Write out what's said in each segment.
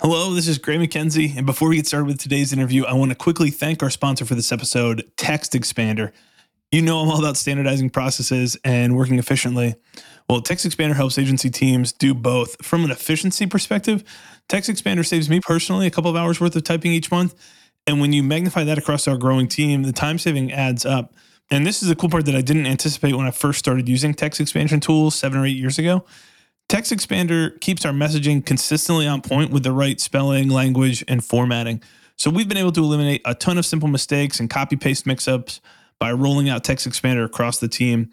Hello, this is Gray McKenzie, and before we get started with today's interview, I want to quickly thank our sponsor for this episode, Text Expander. You know I'm all about standardizing processes and working efficiently. Well, Text Expander helps agency teams do both. From an efficiency perspective, Text Expander saves me personally a couple of hours worth of typing each month, and when you magnify that across our growing team, the time saving adds up. And this is the cool part that I didn't anticipate when I first started using text expansion tools 7 or 8 years ago. Text Expander keeps our messaging consistently on point with the right spelling, language, and formatting. So we've been able to eliminate a ton of simple mistakes and copy-paste mix-ups by rolling out Text Expander across the team.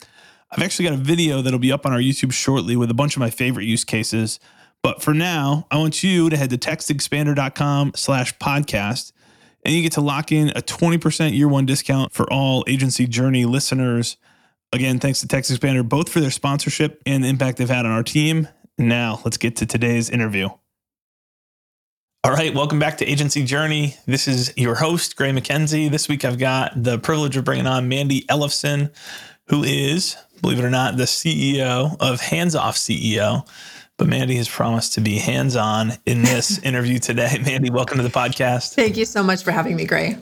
I've actually got a video that'll be up on our YouTube shortly with a bunch of my favorite use cases. But for now, I want you to head to textexpander.com/podcast, and you get to lock in a 20% year one discount for all Agency Journey listeners. Again, thanks to Text Expander, both for their sponsorship and the impact they've had on our team. Now, let's get to today's interview. All right, welcome back to Agency Journey. This is your host, Gray McKenzie. This week, I've got the privilege of bringing on Mandy Ellefson, who is, believe it or not, the CEO of Hands Off CEO. But Mandy has promised to be hands-on in this interview today. Mandy, welcome to the podcast. Thank you so much for having me, Gray.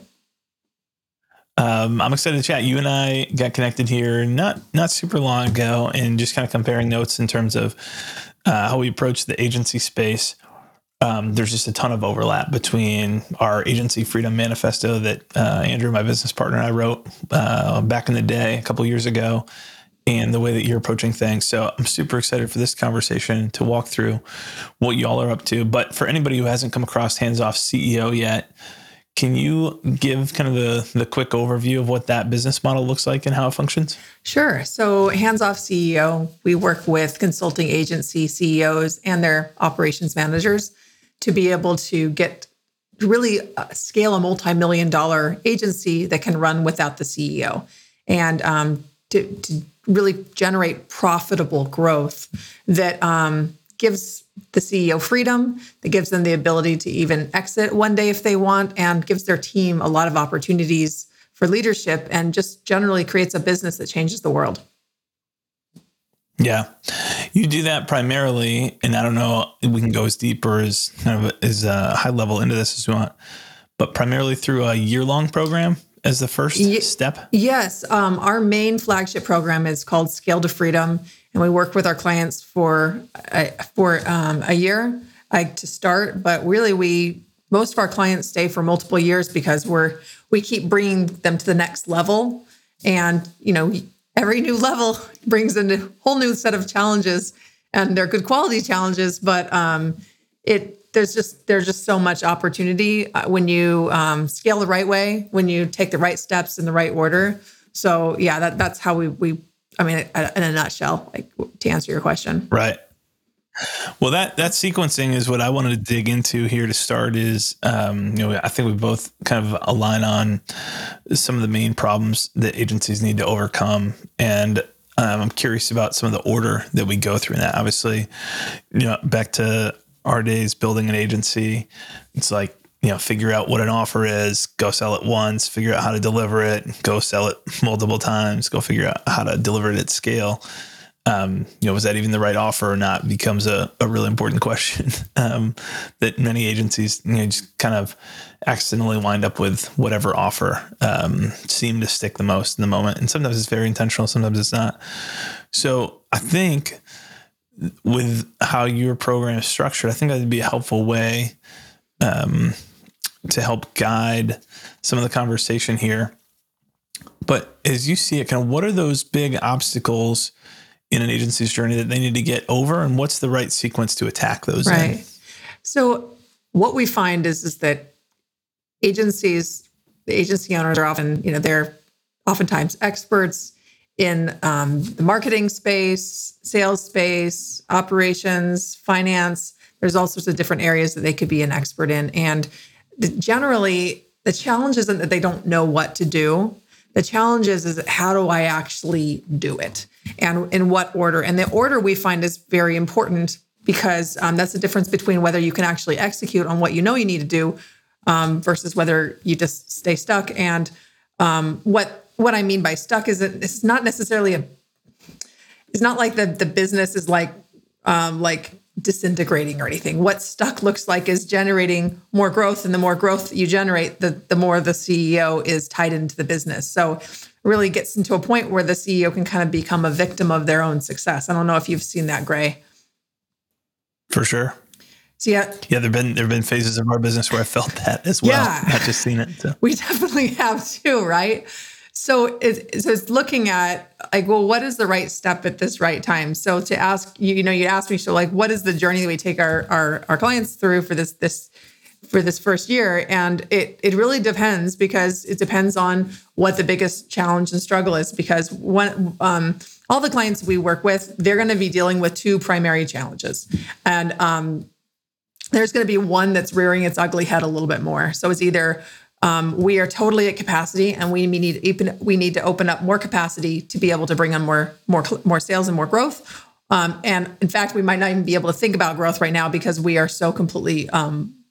I'm excited to chat. You and I got connected here not super long ago and just kind of comparing notes in terms of how we approach the agency space. There's just a ton of overlap between our Agency Freedom Manifesto that Andrew, my business partner, and I wrote back in the day, a couple years ago, and the way that you're approaching things. So I'm super excited for this conversation to walk through what y'all are up to. But for anybody who hasn't come across Hands Off CEO yet, can you give kind of the quick overview of what that business model looks like and how it functions? Sure. So Hands Off CEO, we work with consulting agency CEOs and their operations managers to be able to really scale a multi-million-dollar agency that can run without the CEO and to really generate profitable growth that gives the CEO freedom, that gives them the ability to even exit one day if they want, and gives their team a lot of opportunities for leadership and just generally creates a business that changes the world. Yeah. You do that primarily, and I don't know if we can go as deep or as kind of as high level into this as we want, but primarily through a year-long program as the first step? Yes. Our main flagship program is called Scale to Freedom. And we work with our clients for a year to start. But really, most of our clients stay for multiple years because we keep bringing them to the next level. And, every new level brings in a whole new set of challenges, and they're good quality challenges. But there's just so much opportunity when you scale the right way, when you take the right steps in the right order. So yeah, that's how in a nutshell, like to answer your question. Right. Well, that sequencing is what I wanted to dig into here to start is, I think we both kind of align on some of the main problems that agencies need to overcome. And I'm curious about some of the order that we go through in that. Obviously, back to our days building an agency, it's like, figure out what an offer is, go sell it once, figure out how to deliver it, go sell it multiple times, go figure out how to deliver it at scale. Was that even the right offer or not becomes a really important question that many agencies just kind of accidentally wind up with whatever offer seemed to stick the most in the moment. And sometimes it's very intentional, sometimes it's not. So I think with how your program is structured, I think that would be a helpful way to help guide some of the conversation here. But as you see it, kind of what are those big obstacles in an agency's journey that they need to get over, and what's the right sequence to attack those? Right. In? So what we find is that the agency owners are often, they're oftentimes experts in the marketing space, sales space, operations, finance. There's all sorts of different areas that they could be an expert in. And generally, the challenge isn't that they don't know what to do. The challenge is how do I actually do it? And in what order? And the order we find is very important because that's the difference between whether you can actually execute on what you need to do versus whether you just stay stuck. And what I mean by stuck is that it's not necessarily it's not like the business is like disintegrating or anything. What stuck looks like is generating more growth, and the more growth that you generate, the more the CEO is tied into the business. So it really gets into a point where the CEO can kind of become a victim of their own success. I don't know if you've seen that, Gray. For sure. So yeah, there've been phases of our business where I felt that as well. Yeah. I've just seen it. So. We definitely have too, right? So it's looking at like, well, what is the right step at this right time? So to ask, you asked me, so like, what is the journey that we take our clients through for this first year? And it really depends, because it depends on what the biggest challenge and struggle is, because all the clients we work with, they're going to be dealing with two primary challenges. And there's going to be one that's rearing its ugly head a little bit more. So it's either we are totally at capacity, and we need to open up more capacity to be able to bring on more sales and more growth. And in fact, we might not even be able to think about growth right now because we are so completely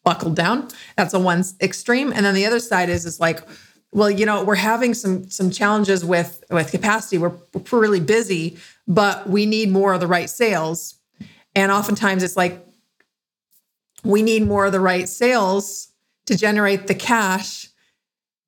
buckled down. That's the one extreme. And then the other side is like, well, we're having some challenges with capacity. We're really busy, but we need more of the right sales. And oftentimes it's like, we need more of the right sales to generate the cash,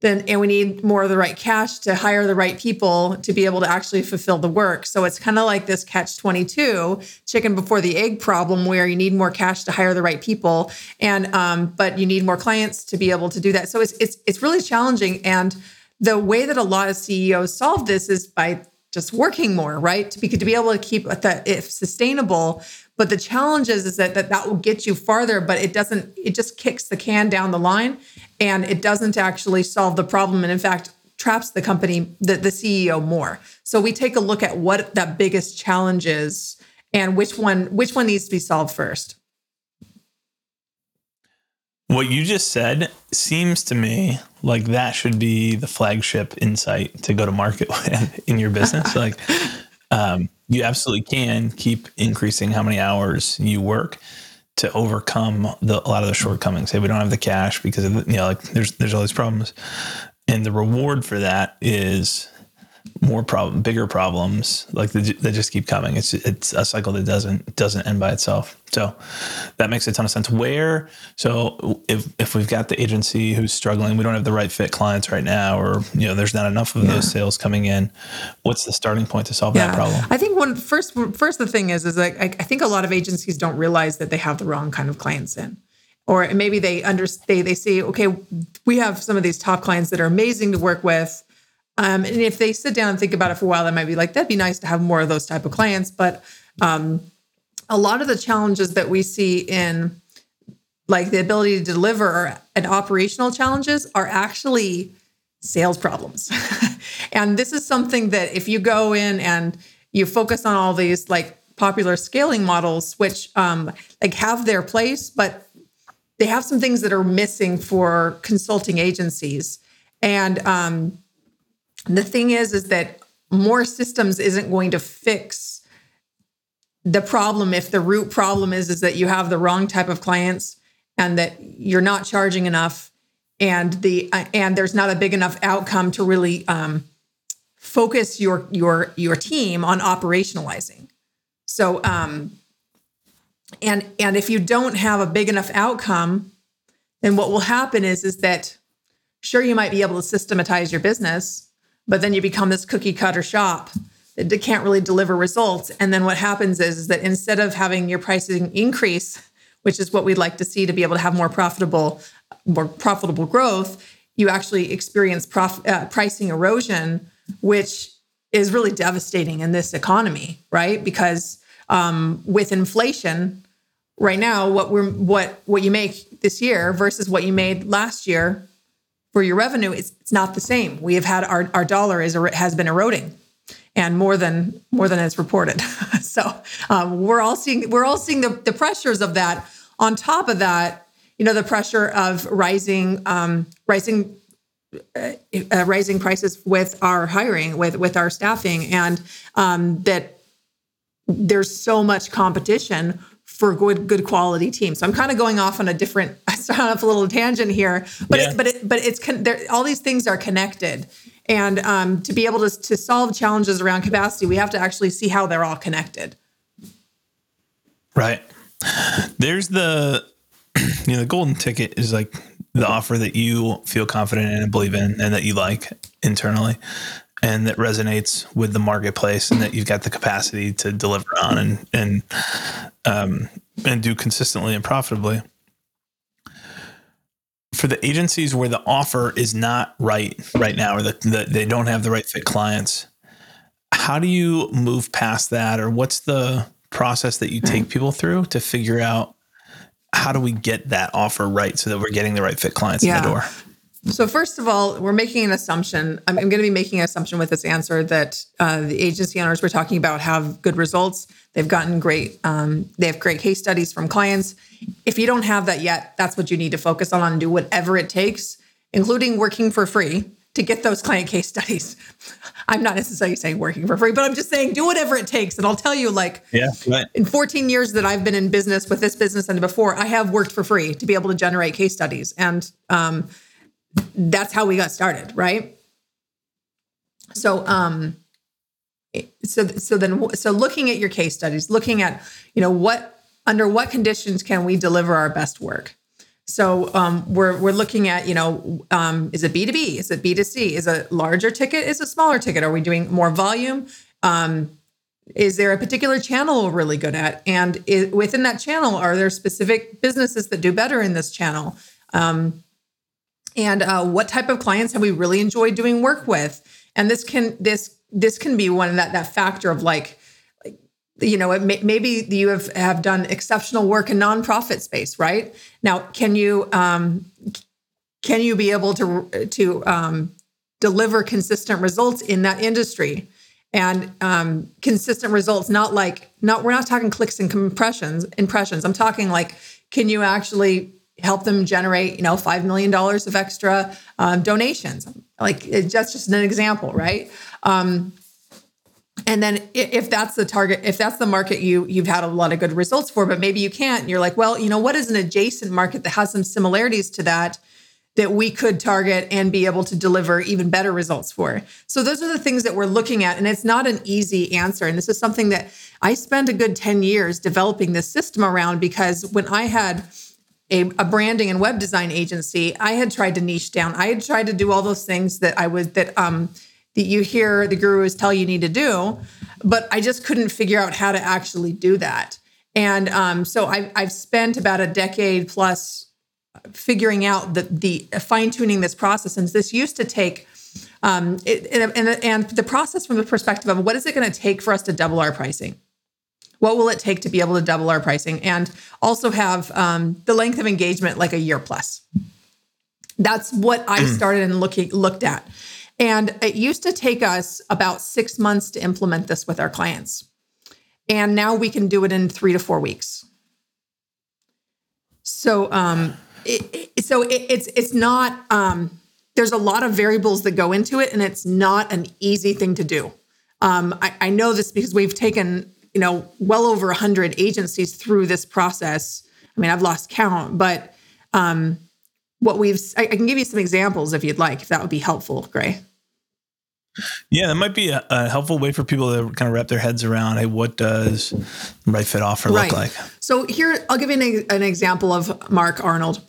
and we need more of the right cash to hire the right people to be able to actually fulfill the work. So it's kind of like this catch-22, chicken before the egg problem, where you need more cash to hire the right people, and but you need more clients to be able to do that. So it's really challenging. And the way that a lot of CEOs solve this is by just working more, right? To be able to keep that, if sustainable. But the challenge is that will get you farther, but it doesn't, it just kicks the can down the line, and it doesn't actually solve the problem. And in fact, traps the company, the CEO more. So we take a look at what that biggest challenge is and which one needs to be solved first. What you just said seems to me like that should be the flagship insight to go to market with in your business. Like, you absolutely can keep increasing how many hours you work to overcome a lot of the shortcomings. Hey, we don't have the cash because of, there's all these problems, and the reward for that is more bigger problems like that just keep coming. It's a cycle that doesn't end by itself. So that makes a ton of sense. So if we've got the agency who's struggling, we don't have the right fit clients right now, or there's not enough of those sales coming in, what's the starting point to solve that problem? I think first the thing is like, I think a lot of agencies don't realize that they have the wrong kind of clients in. Or maybe they see, okay, we have some of these top clients that are amazing to work with. And if they sit down and think about it for a while, they might be like, that'd be nice to have more of those type of clients. But a lot of the challenges that we see in like the ability to deliver and operational challenges are actually sales problems. And this is something that if you go in and you focus on all these like popular scaling models, which like have their place, but they have some things that are missing for consulting agencies. And the thing is that more systems isn't going to fix the problem if the root problem is that you have the wrong type of clients, and that you're not charging enough, and and there's not a big enough outcome to really focus your team on operationalizing. So and if you don't have a big enough outcome, then what will happen is that sure, you might be able to systematize your business, but then you become this cookie cutter shop that can't really deliver results. And then what happens is that instead of having your pricing increase, which is what we'd like to see to be able to have more profitable growth, you actually experience pricing erosion, which is really devastating in this economy, right? Because with inflation right now, what you make this year versus what you made last year for your revenue, it's not the same. We have had our dollar has been eroding, and more than it's reported. So we're all seeing the pressures of that. On top of that, the pressure of rising prices with our hiring, with our staffing, and that there's so much competition for good quality teams. So I'm kind of going off on I started off a little tangent here, but yeah. All these things are connected, and to be able to solve challenges around capacity, we have to actually see how they're all connected. Right. There's the, you know, the golden ticket is like the offer that you feel confident in and believe in and that you like internally and that resonates with the marketplace and that you've got the capacity to deliver on and do consistently and profitably. For the agencies where the offer is not right now, or that they don't have the right fit clients, how do you move past that? Or what's the process that you take people through to figure out how do we get that offer right so that we're getting the right fit clients in the door? So first of all, we're making an assumption. I'm going to be making an assumption with this answer that the agency owners we're talking about have good results. They've gotten great, they have great case studies from clients. If you don't have that yet, that's what you need to focus on and do whatever it takes, including working for free to get those client case studies. I'm not necessarily saying working for free, but I'm just saying do whatever it takes. And I'll tell you, like, in 14 years that I've been in business with this business and before, I have worked for free to be able to generate case studies. And that's how we got started, right? So, so looking at your case studies, looking at, you know, under what conditions can we deliver our best work? So we're looking at, you know, is it B2B? Is it B2C? Is it larger ticket? Is it smaller ticket? Are we doing more volume? Is there a particular channel we're really good at? And within that channel, are there specific businesses that do better in this channel? And what type of clients have we really enjoyed doing work with? And this can be one of that factor of like, you know, maybe you have done exceptional work in nonprofit space, right? Now, can you be able to deliver consistent results in that industry? And consistent results, we're not talking clicks and impressions. I'm talking like, can you actually help them generate, you know, $5 million of extra donations? Like, that's just an example, right? And then if that's the target, if that's the market you've had a lot of good results for, but maybe you can't, and you're like, well, you know, what is an adjacent market that has some similarities to that we could target and be able to deliver even better results for? So those are the things that we're looking at. And it's not an easy answer. And this is something that I spent a good 10 years developing this system around, because when I had a branding and web design agency, I had tried to niche down. I had tried to do all those things that you hear the gurus tell you need to do, but I just couldn't figure out how to actually do that. And so I've spent about a decade plus figuring out the fine tuning this process. And this used to take the process from the perspective of what is it going to take for us to double our pricing? What will it take to be able to double our pricing and also have the length of engagement like a year plus? That's what I started and looked at. And it used to take us about 6 months to implement this with our clients. And now we can do it in 3 to 4 weeks. So it's not, there's a lot of variables that go into it, and it's not an easy thing to do. I know this because we've taken, you know, well over 100 agencies through this process. I mean, I've lost count, but I can give you some examples if you'd like, if that would be helpful, Gray. Yeah, that might be a helpful way for people to kind of wrap their heads around, hey, what does right fit offer look like? So here, I'll give you an example of Mark Arnold.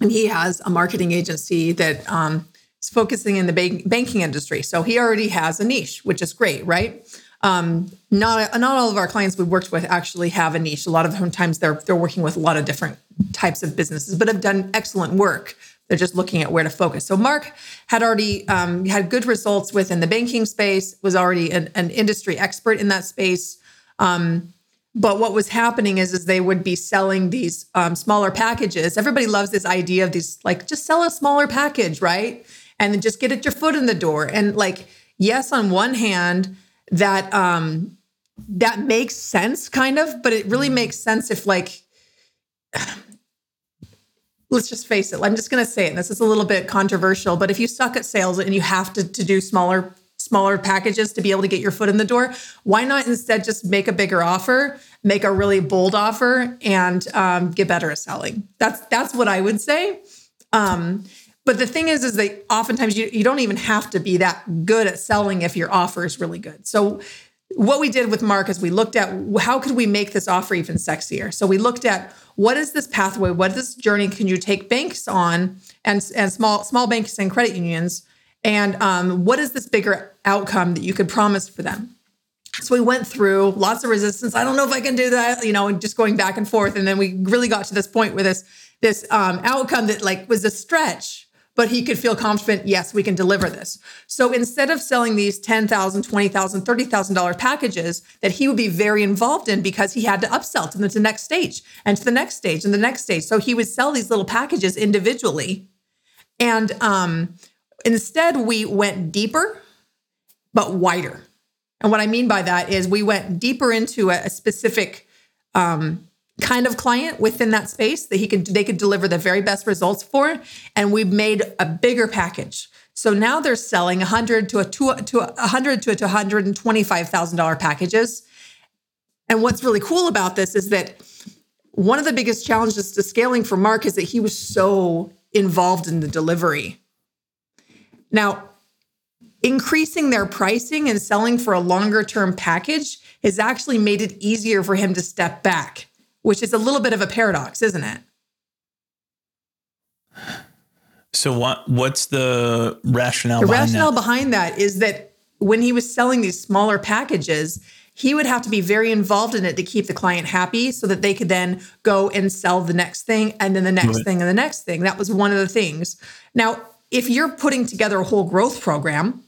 And he has a marketing agency that is focusing in the banking industry. So he already has a niche, which is great, right? Not all of our clients we worked with actually have a niche. A lot of times they're working with a lot of different types of businesses, but have done excellent work. They're just looking at where to focus. So Mark had already had good results within the banking space, was already an industry expert in that space. But what was happening is they would be selling these smaller packages. Everybody loves this idea of these, like, just sell a smaller package, right? And then just get your foot in the door. And like, yes, on one hand, that makes sense kind of, but it really makes sense if, like, let's just face it. I'm just going to say it. And this is a little bit controversial, but if you suck at sales and you have to do smaller packages to be able to get your foot in the door, why not instead just make a bigger offer, make a really bold offer, and get better at selling? That's what I would say. But the thing is that oftentimes you don't even have to be that good at selling if your offer is really good. So what we did with Mark is we looked at how could we make this offer even sexier? So we looked at what is this pathway? What is this journey? Can you take banks on and small banks and credit unions? And what is this bigger outcome that you could promise for them? So we went through lots of resistance. I don't know if I can do that, and just going back and forth. And then we really got to this point with this outcome that was a stretch, but he could feel confident, yes, we can deliver this. So instead of selling these $10,000, $20,000, $30,000 packages that he would be very involved in because he had to upsell to the next stage and to the next stage and the next stage. So he would sell these little packages individually. And instead we went deeper, but wider. And what I mean by that is we went deeper into a specific kind of client within that space that they could deliver the very best results for, and we made a bigger package. So now they're selling $100,000 to $125,000 packages. And what's really cool about this is that one of the biggest challenges to scaling for Mark is that he was so involved in the delivery. Now, increasing their pricing and selling for a longer-term package has actually made it easier for him to step back, which is a little bit of a paradox, isn't it? So what's the rationale behind that? The rationale behind that is that when he was selling these smaller packages, he would have to be very involved in it to keep the client happy so that they could then go and sell the next thing and then the next thing and the next thing. That was one of the things. Now, if you're putting together a whole growth program,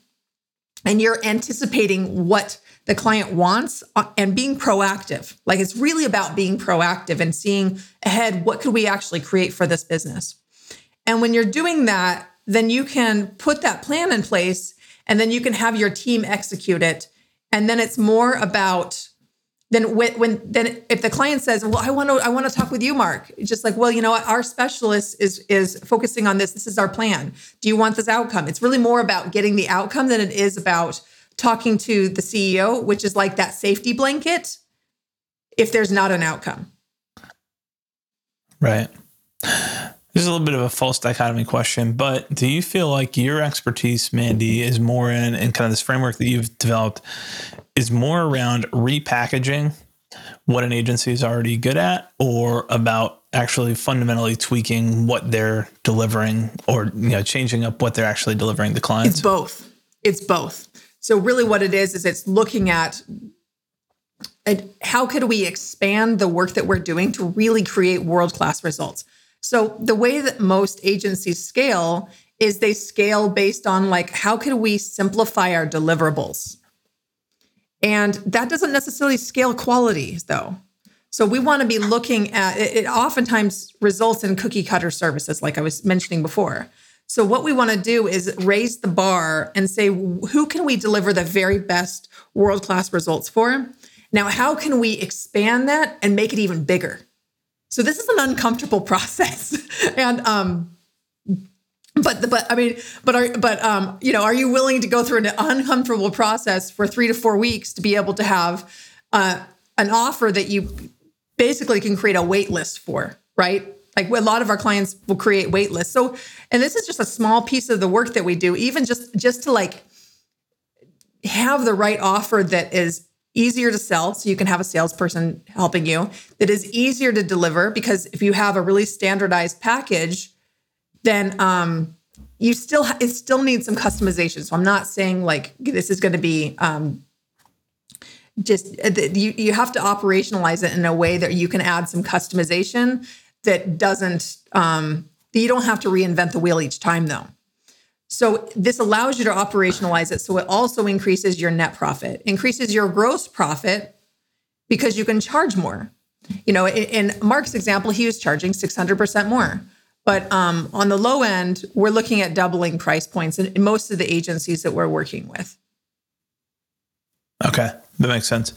and you're anticipating what the client wants and being proactive. It's really about being proactive and seeing ahead, what could we actually create for this business? And when you're doing that, then you can put that plan in place and then you can have your team execute it. And then it's more about then if the client says, well, I want to talk with you, Mark. It's just what? Our specialist is focusing on this. This is our plan. Do you want this outcome? It's really more about getting the outcome than it is about talking to the CEO, which is like that safety blanket if there's not an outcome. Right. This is a little bit of a false dichotomy question, but do you feel like your expertise, Mandy, is more in and kind of this framework that you've developed is more around repackaging what an agency is already good at, or about actually fundamentally tweaking what they're delivering, or changing up what they're actually delivering to clients? It's both. So really what it is it's looking at how could we expand the work that we're doing to really create world-class results. So the way that most agencies scale is they scale based on how could we simplify our deliverables? And that doesn't necessarily scale quality though. So we want to be looking at, it oftentimes results in cookie cutter services like I was mentioning before. So what we want to do is raise the bar and say, who can we deliver the very best world-class results for? Now, how can we expand that and make it even bigger? So this is an uncomfortable process, and are you willing to go through an uncomfortable process for 3 to 4 weeks to be able to have an offer that you basically can create a wait list for, right? A lot of our clients will create wait lists. So, and this is just a small piece of the work that we do, even just to have the right offer that is easier to sell, so you can have a salesperson helping you, that is easier to deliver, because if you have a really standardized package, then it still needs some customization. So I'm not saying this is going to be you have to operationalize it in a way that you can add some customization that doesn't, you don't have to reinvent the wheel each time though. So this allows you to operationalize it. So it also increases your net profit, increases your gross profit, because you can charge more. In Mark's example, he was charging 600% more. But on the low end, we're looking at doubling price points in most of the agencies that we're working with. Okay, that makes sense.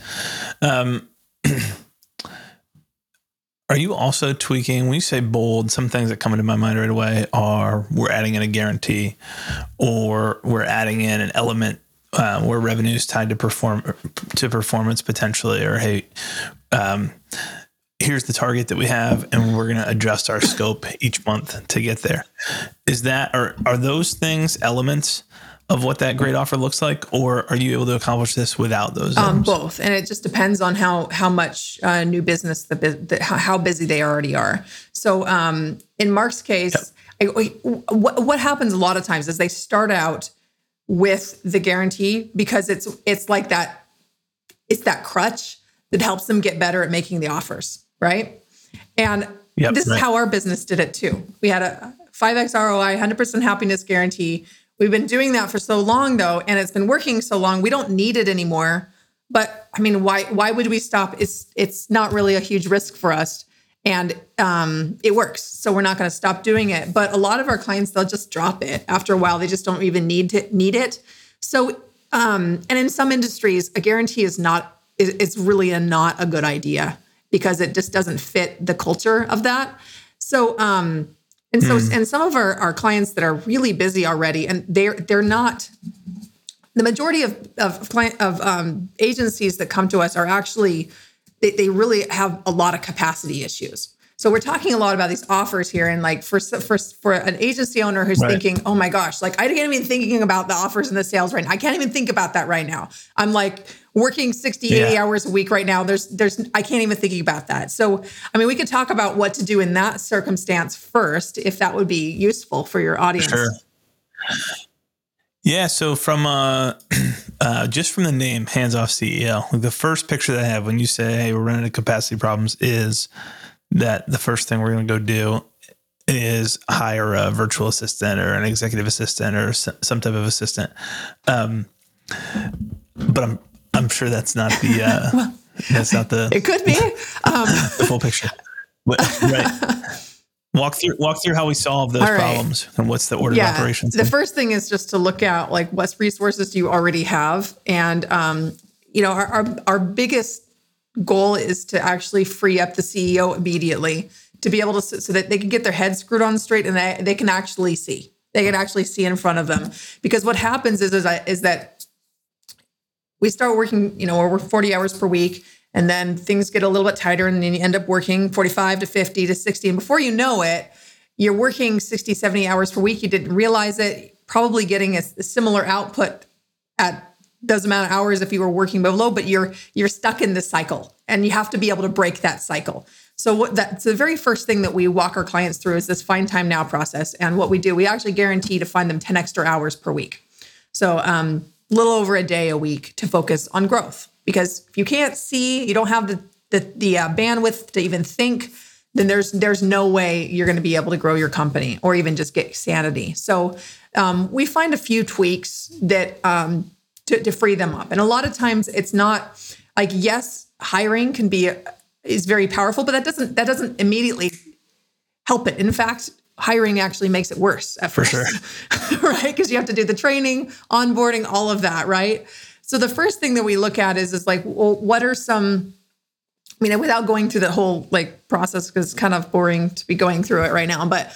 Are you also tweaking, when you say bold, some things that come into my mind right away are we're adding in a guarantee, or we're adding in an element where revenue is tied to performance potentially, or hey, here's the target that we have and we're going to adjust our scope each month to get there. Are those things elements of what that great offer looks like, or are you able to accomplish this without those? Both. And it just depends on how much new business, how busy they already are. So in Mark's case, yep. What happens a lot of times is they start out with the guarantee because it's like that, it's that crutch that helps them get better at making the offers, right? And yep, this right. is how our business did it too. We had a 5X ROI, 100% happiness guarantee. We've been doing that for so long though, and it's been working so long, we don't need it anymore. But I mean, why would we stop? It's not really a huge risk for us, and it works. So we're not going to stop doing it. But a lot of our clients, they'll just drop it after a while. They just don't even need it. So, and in some industries, a guarantee is really not a good idea because it just doesn't fit the culture of that. So, and some of our clients that are really busy already, and they're not, the majority of agencies that come to us are actually, they really have a lot of capacity issues. So we're talking a lot about these offers here, and like for an agency owner who's right. thinking, oh my gosh, like I can't even thinking about the offers and the sales right now. I can't even think about that right now. I'm like working 60, 80 hours a week right now. I can't even think about that. So, I mean, we could talk about what to do in that circumstance first, if that would be useful for your audience. Sure. Yeah. So from just from the name, Hands Off CEO, like the first picture that I have when you say, hey, we're running into capacity problems is that the first thing we're going to go do is hire a virtual assistant or an executive assistant or some type of assistant. But I'm sure that's not the well, that's not the it could be the full picture. But, right. Walk through how we solve those problems and what's the order of operations. The first thing is just to look at like what resources do you already have, and our biggest goal is to actually free up the CEO immediately to be able to, so that they can get their head screwed on straight and they can actually see. They can actually see in front of them. Because what happens is that we start working, we're 40 hours per week, and then things get a little bit tighter, and then you end up working 45 to 50 to 60. And before you know it, you're working 60, 70 hours per week. You didn't realize it, probably getting a similar output at those amount of hours if you were working below, but you're stuck in this cycle, and you have to be able to break that cycle. So that's the very first thing that we walk our clients through is this find time now process. And what we do, we actually guarantee to find them 10 extra hours per week. So a little over a day a week to focus on growth, because if you can't see, you don't have the bandwidth to even think, then there's no way you're going to be able to grow your company or even just get sanity. So we find a few tweaks that, to free them up. And a lot of times it's not like, yes, hiring is very powerful, but that doesn't immediately help it. In fact, hiring actually makes it worse at first, for sure. right? Because you have to do the training, onboarding, all of that, right? So the first thing that we look at is like, well, what are some, without going through the whole like process, because it's kind of boring to be going through it right now, but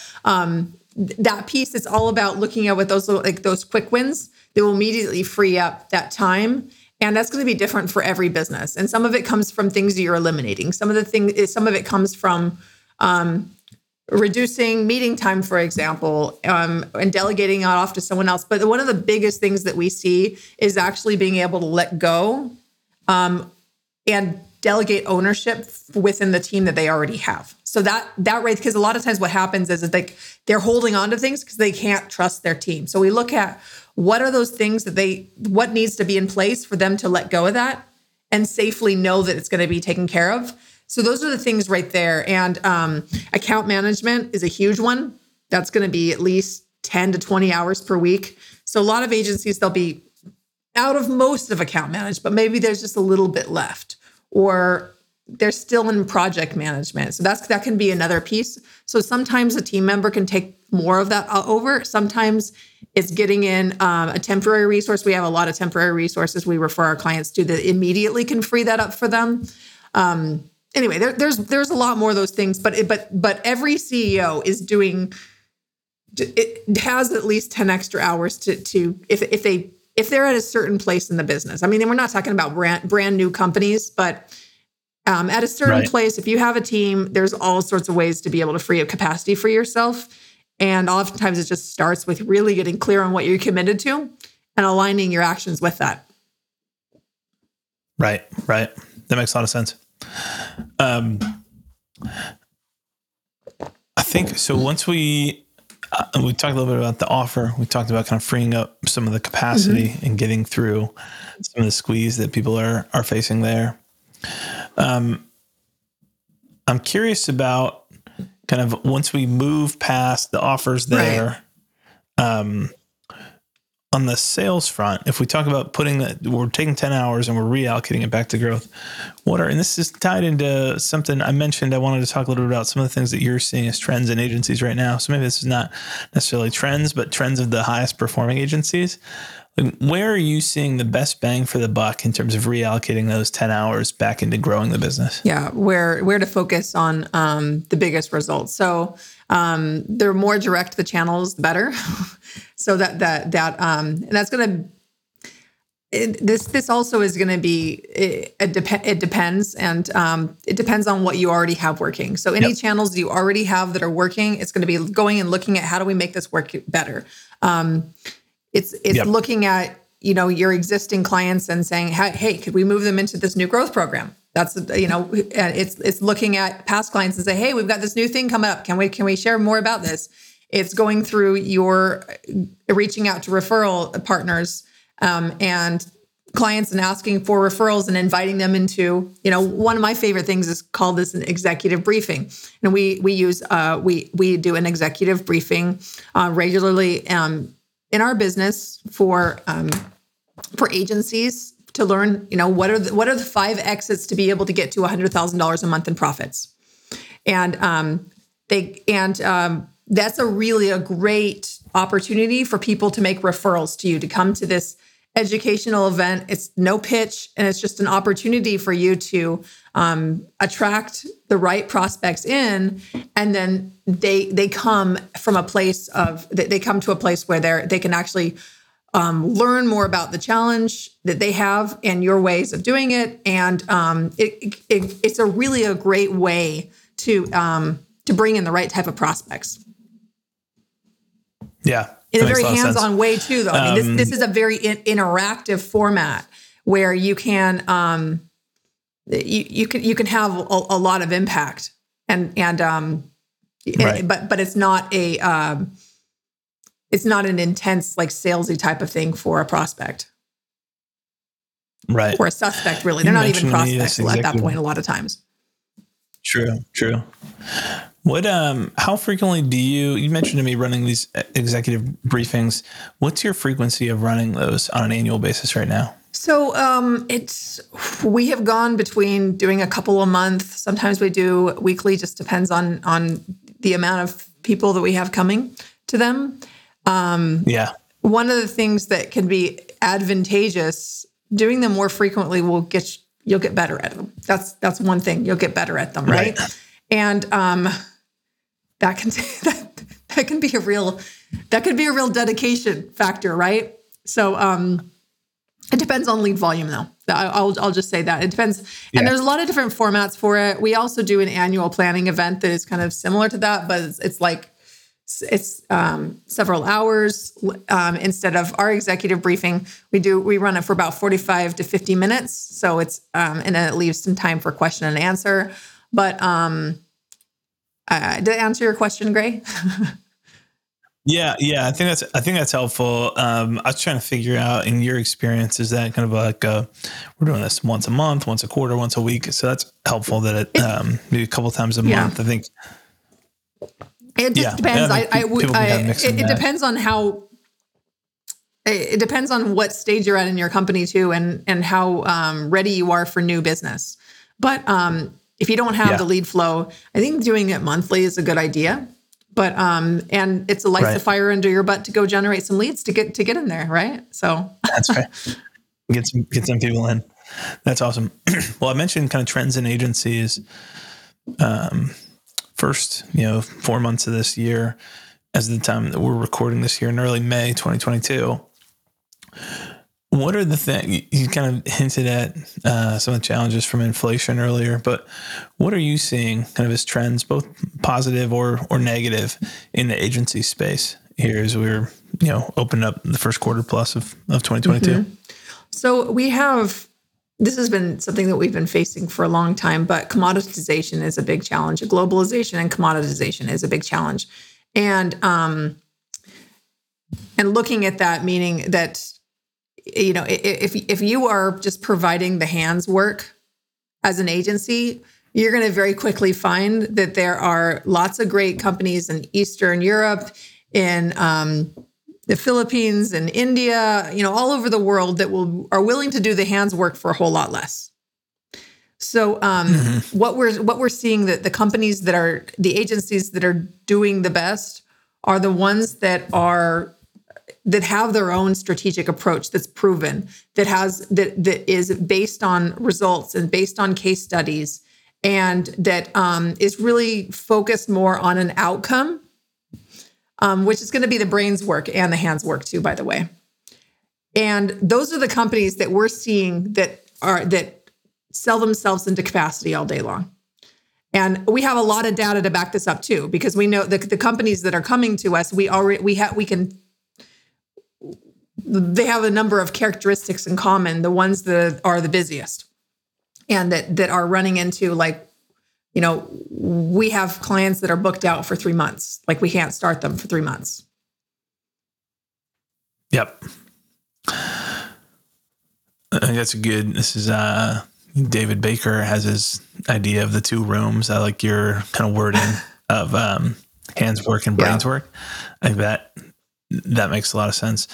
that piece is all about looking at what those those quick wins. They will immediately free up that time. And that's going to be different for every business. And some of it comes from things that you're eliminating. Some of it comes from reducing meeting time, for example, and delegating it off to someone else. But one of the biggest things that we see is actually being able to let go and delegate ownership within the team that they already have. So that right, because a lot of times what happens is like they're holding on to things because they can't trust their team. So we look at what are those things what needs to be in place for them to let go of that and safely know that it's going to be taken care of. So those are the things right there. And account management is a huge one. That's going to be at least 10 to 20 hours per week. So a lot of agencies, they'll be out of most of account management, but maybe there's just a little bit left, or they're still in project management. So that can be another piece. So sometimes a team member can take more of that over. Sometimes it's getting in a temporary resource. We have a lot of temporary resources we refer our clients to that immediately can free that up for them. Anyway, there's a lot more of those things, but every CEO is doing, it has at least 10 extra hours if they're at a certain place in the business. I mean, and we're not talking about brand new companies, but at a certain right. place, if you have a team, there's all sorts of ways to be able to free up capacity for yourself. And oftentimes it just starts with really getting clear on what you're committed to and aligning your actions with that. Right, right. That makes a lot of sense. I think so. Once we talked a little bit about the offer, we talked about kind of freeing up some of the capacity and getting through some of the squeeze that people are facing there. I'm curious about kind of once we move past the offers there, on the sales front, if we talk about we're taking 10 hours and we're reallocating it back to growth, and this is tied into something I mentioned. I wanted to talk a little bit about some of the things that you're seeing as trends in agencies right now. So maybe this is not necessarily trends, but trends of the highest performing agencies. Where are you seeing the best bang for the buck in terms of reallocating those 10 hours back into growing the business? Yeah, where to focus on the biggest results. So the more direct the channels, the better. So and that's going to, this also is going to be, it depends. And it depends on what you already have working. So any channels you already have that are working, it's going to be going and looking at how do we make this work better? It's looking at, your existing clients and saying, hey, could we move them into this new growth program? That's, it's looking at past clients and say, hey, we've got this new thing coming up. Can we share more about this? It's going through your reaching out to referral partners and clients and asking for referrals and inviting them into, one of my favorite things is called this an executive briefing. And we do an executive briefing regularly, in our business for agencies to learn, what are the 5 exits to be able to get to $100,000 a month in profits, and that's a really great opportunity for people to make referrals to you to come to this educational event. It's no pitch, and it's just an opportunity for you to attract the right prospects in, and then they come from a place of where they can actually learn more about the challenge that they have and your ways of doing it, and it's a really great way to bring in the right type of prospects. Yeah. In a very hands-on way too, though. I mean, this is a very interactive format where you can you can have a lot of impact, but it's not an intense like salesy type of thing for a prospect, right? Or a suspect, really. They're not even prospects at that point a lot of times. True. What, how frequently do you mentioned to me running these executive briefings. What's your frequency of running those on an annual basis right now? So, we have gone between doing a couple a month. Sometimes we do weekly, just depends on the amount of people that we have coming to them. One of the things that can be advantageous, doing them more frequently will get you'll get better at them. That's one thing. You'll get better at them, right? And that could be a real dedication factor, right? So it depends on lead volume, though. I'll just say that it depends. Yeah. And there's a lot of different formats for it. We also do an annual planning event that is kind of similar to that, but it's several hours instead of our executive briefing. We run it for about 45 to 50 minutes. So it's and then it leaves some time for question and answer. But did I answer your question, Gray? Yeah. I think that's helpful. I was trying to figure out in your experience, is that kind of like we're doing this once a month, once a quarter, once a week. So that's helpful that it maybe a couple times a month. I think. It just depends. It depends on how. It depends on what stage you're at in your company too, and how ready you are for new business. But if you don't have the lead flow, I think doing it monthly is a good idea. But and it's a light the fire under your butt to go generate some leads to get in there, right? So that's right. Get some people in. That's awesome. Well, I mentioned kind of trends in agencies. First, 4 months of this year, as the time that we're recording this year in early May 2022. What are the things you kind of hinted at some of the challenges from inflation earlier, but what are you seeing kind of as trends, both positive or negative in the agency space here as we're you know, opened up the first quarter plus of 2022? Mm-hmm. So we have, this has been something that we've been facing for a long time, but commoditization is a big challenge. Globalization and commoditization is a big challenge. And looking at that, meaning that, you know, if you are just providing the hands work as an agency, you're going to very quickly find that there are lots of great companies in Eastern Europe, in the Philippines and India, you know, all over the world that are willing to do the hands work for a whole lot less. So mm-hmm. what we're seeing that the companies that are, the agencies that are doing the best are the ones that have their own strategic approach that's proven, that is based on results and based on case studies, and that is really focused more on an outcome, which is going to be the brain's work and the hands work too, by the way. And those are the companies that we're seeing that sell themselves into capacity all day long. And we have a lot of data to back this up too, because we know the companies that are coming to us, they have a number of characteristics in common, the ones that are the busiest and that are running into, like, you know, we have clients that are booked out for 3 months. Like, we can't start them for 3 months. Yep. I think that's good. This is David Baker has his idea of the two rooms. I like your kind of wording of hands work and brains work. I think that makes a lot of sense.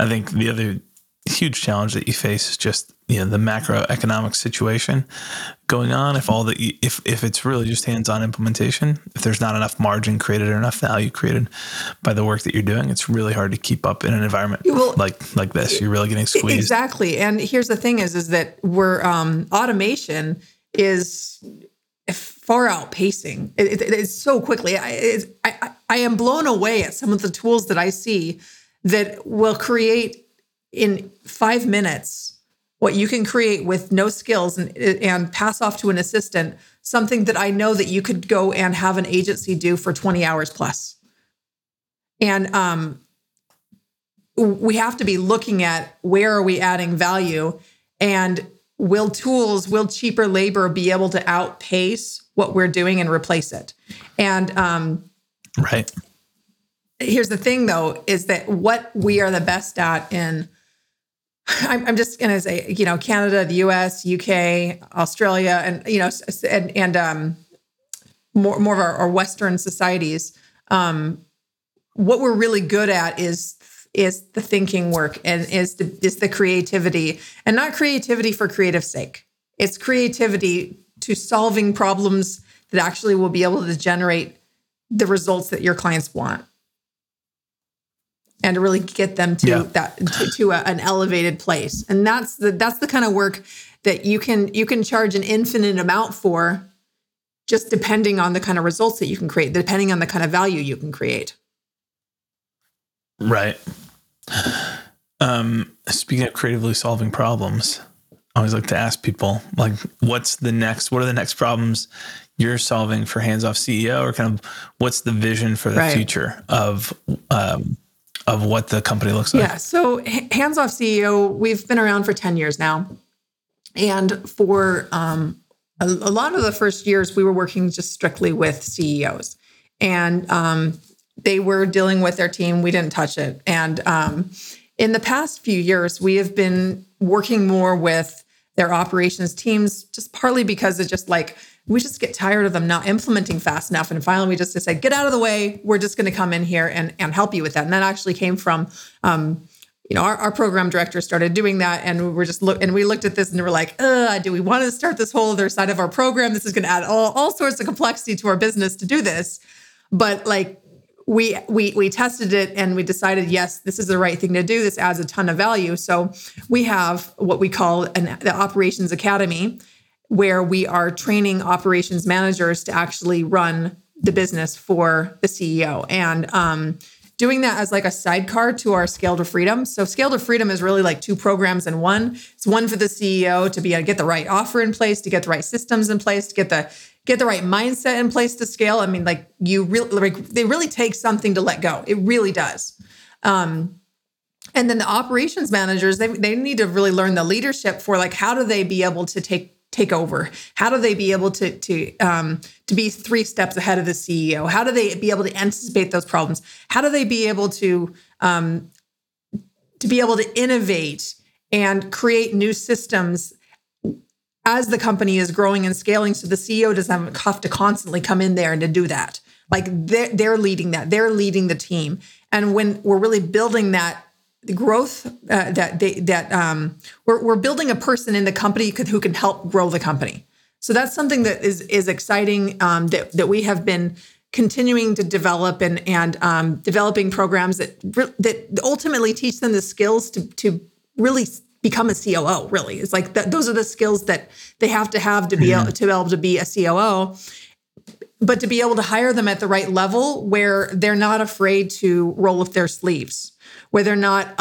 I think the other huge challenge that you face is just, you know, the macroeconomic situation going on. If it's really just hands-on implementation, if there's not enough margin created or enough value created by the work that you're doing, it's really hard to keep up in an environment like this. You're really getting squeezed. Exactly. And here's the thing is that we're automation is far outpacing. It's so quickly. I am blown away at some of the tools that I see that will create in 5 minutes what you can create with no skills and pass off to an assistant, something that I know that you could go and have an agency do for 20 hours plus. And we have to be looking at where are we adding value, and will cheaper labor be able to outpace what we're doing and replace it? And right. Here's the thing, though, is that what we are the best at in, I'm just going to say, you know, Canada, the U.S., UK, Australia, and, you know, and more of our Western societies, what we're really good at is the thinking work and is the creativity, and not creativity for creative sake. It's creativity to solving problems that actually will be able to generate the results that your clients want, and to really get them to an elevated place. And that's the kind of work that you can charge an infinite amount for, just depending on the kind of results that you can create, depending on the kind of value you can create. Right. Speaking of creatively solving problems, I always like to ask people, like, what are the next problems you're solving for Hands Off CEO, or kind of what's the vision for the future of what the company looks like? Yeah. So Hands Off CEO, we've been around for 10 years now. And for a lot of the first years, we were working just strictly with CEOs, and they were dealing with their team. We didn't touch it. And in the past few years, we have been working more with their operations teams, just partly because it's just like, we just get tired of them not implementing fast enough. And finally, we just decide, get out of the way. We're just going to come in here and help you with that. And that actually came from, you know, our program director started doing that. And we looked at this and we're like, do we want to start this whole other side of our program? This is going to add all sorts of complexity to our business to do this. But, like, we tested it and we decided, yes, this is the right thing to do. This adds a ton of value. So we have what we call the Operations Academy, where we are training operations managers to actually run the business for the CEO, and doing that as like a sidecar to our Scale to Freedom. So Scale to Freedom is really like two programs in one. It's one for the CEO to get the right offer in place, to get the right systems in place, to get the right mindset in place to scale. I mean, like, they really take something to let go. It really does. And then the operations managers, they need to really learn the leadership for like, how do they be able to take over? How do they be able to be three steps ahead of the CEO? How do they be able to anticipate those problems? How do they be able to be able to innovate and create new systems as the company is growing and scaling, so the CEO doesn't have to constantly come in there and to do that? Like they're leading that, they're leading the team. And when we're really building that growth, we're building a person in the company who can help grow the company. So that's something that is exciting, that we have been continuing to develop and developing programs that ultimately teach them the skills to really become a COO. Really, it's like those are the skills that they have to be able to be a COO. But to be able to hire them at the right level where they're not afraid to roll up their sleeves, where they're not,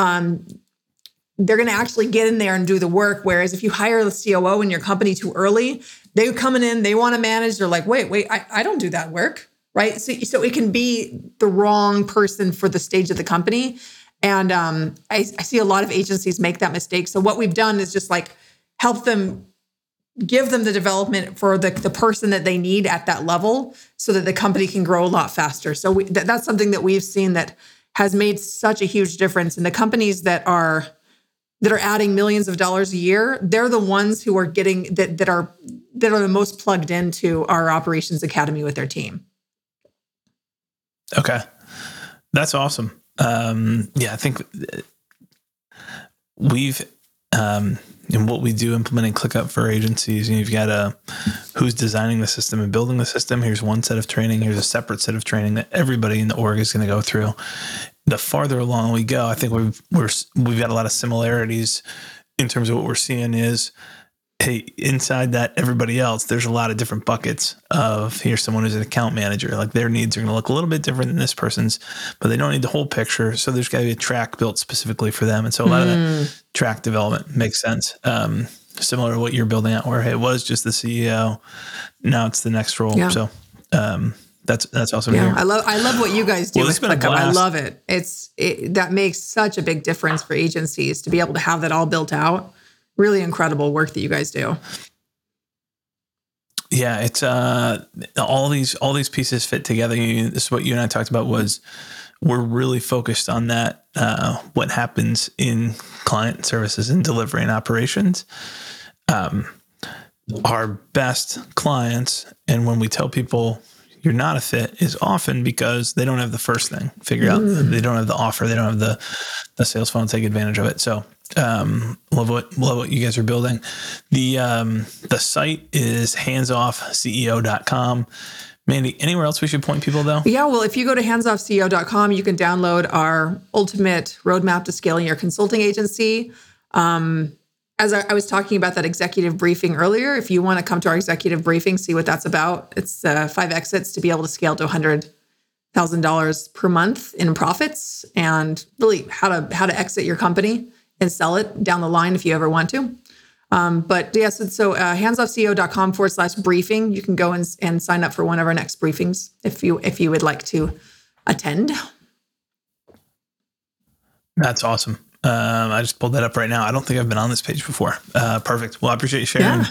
they're going to actually get in there and do the work. Whereas if you hire the COO in your company too early, they're coming in, they want to manage. They're like, wait, I don't do that work, right? So it can be the wrong person for the stage of the company. And I see a lot of agencies make that mistake. So what we've done is just like help them, give them the development for the person that they need at that level so that the company can grow a lot faster. So that's something that we've seen that has made such a huge difference. And the companies that are adding millions of dollars a year, they're the ones who are getting that are the most plugged into our Operations Academy with their team. Okay. That's awesome. Yeah, I think we've... and what we do implementing ClickUp for agencies, and you've got who's designing the system and building the system. Here's one set of training. Here's a separate set of training that everybody in the org is going to go through. The farther along we go, I think we've got a lot of similarities in terms of what we're seeing is, hey, inside that everybody else, there's a lot of different buckets of here's someone who's an account manager. Like their needs are going to look a little bit different than this person's, but they don't need the whole picture. So there's got to be a track built specifically for them. And so a lot of that track development makes sense. Similar to what you're building out where it was just the CEO. Now it's the next role. Yeah. So that's awesome. Yeah, I love what you guys do. Well, it's been a blast. I love it. That makes such a big difference for agencies to be able to have that all built out. Really incredible work that you guys do. Yeah, it's all these pieces fit together. This is what you and I talked about was we're really focused on that, what happens in client services and delivery and operations. Our best clients, and when we tell people you're not a fit, is often because they don't have the first thing figured out. They don't have the offer. They don't have the sales funnel to take advantage of it. So love what you guys are building. The site is handsoffceo.com. Mandy, anywhere else we should point people though? Yeah, well, if you go to handsoffceo.com, you can download our ultimate roadmap to scaling your consulting agency. As I was talking about that executive briefing earlier, if you want to come to our executive briefing, see what that's about. It's 5 exits to be able to scale to $100,000 per month in profits, and really how to exit your company and sell it down the line if you ever want to. But yes, yeah, so handsoffceo.com/briefing. You can go and sign up for one of our next briefings if you would like to attend. That's awesome. I just pulled that up right now. I don't think I've been on this page before. Perfect. Well, I appreciate you sharing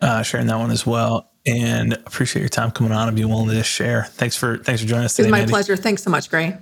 that one as well. And appreciate your time coming on and being willing to just share. Thanks for joining us today, Mandy. It's my pleasure. Thanks so much, Gray.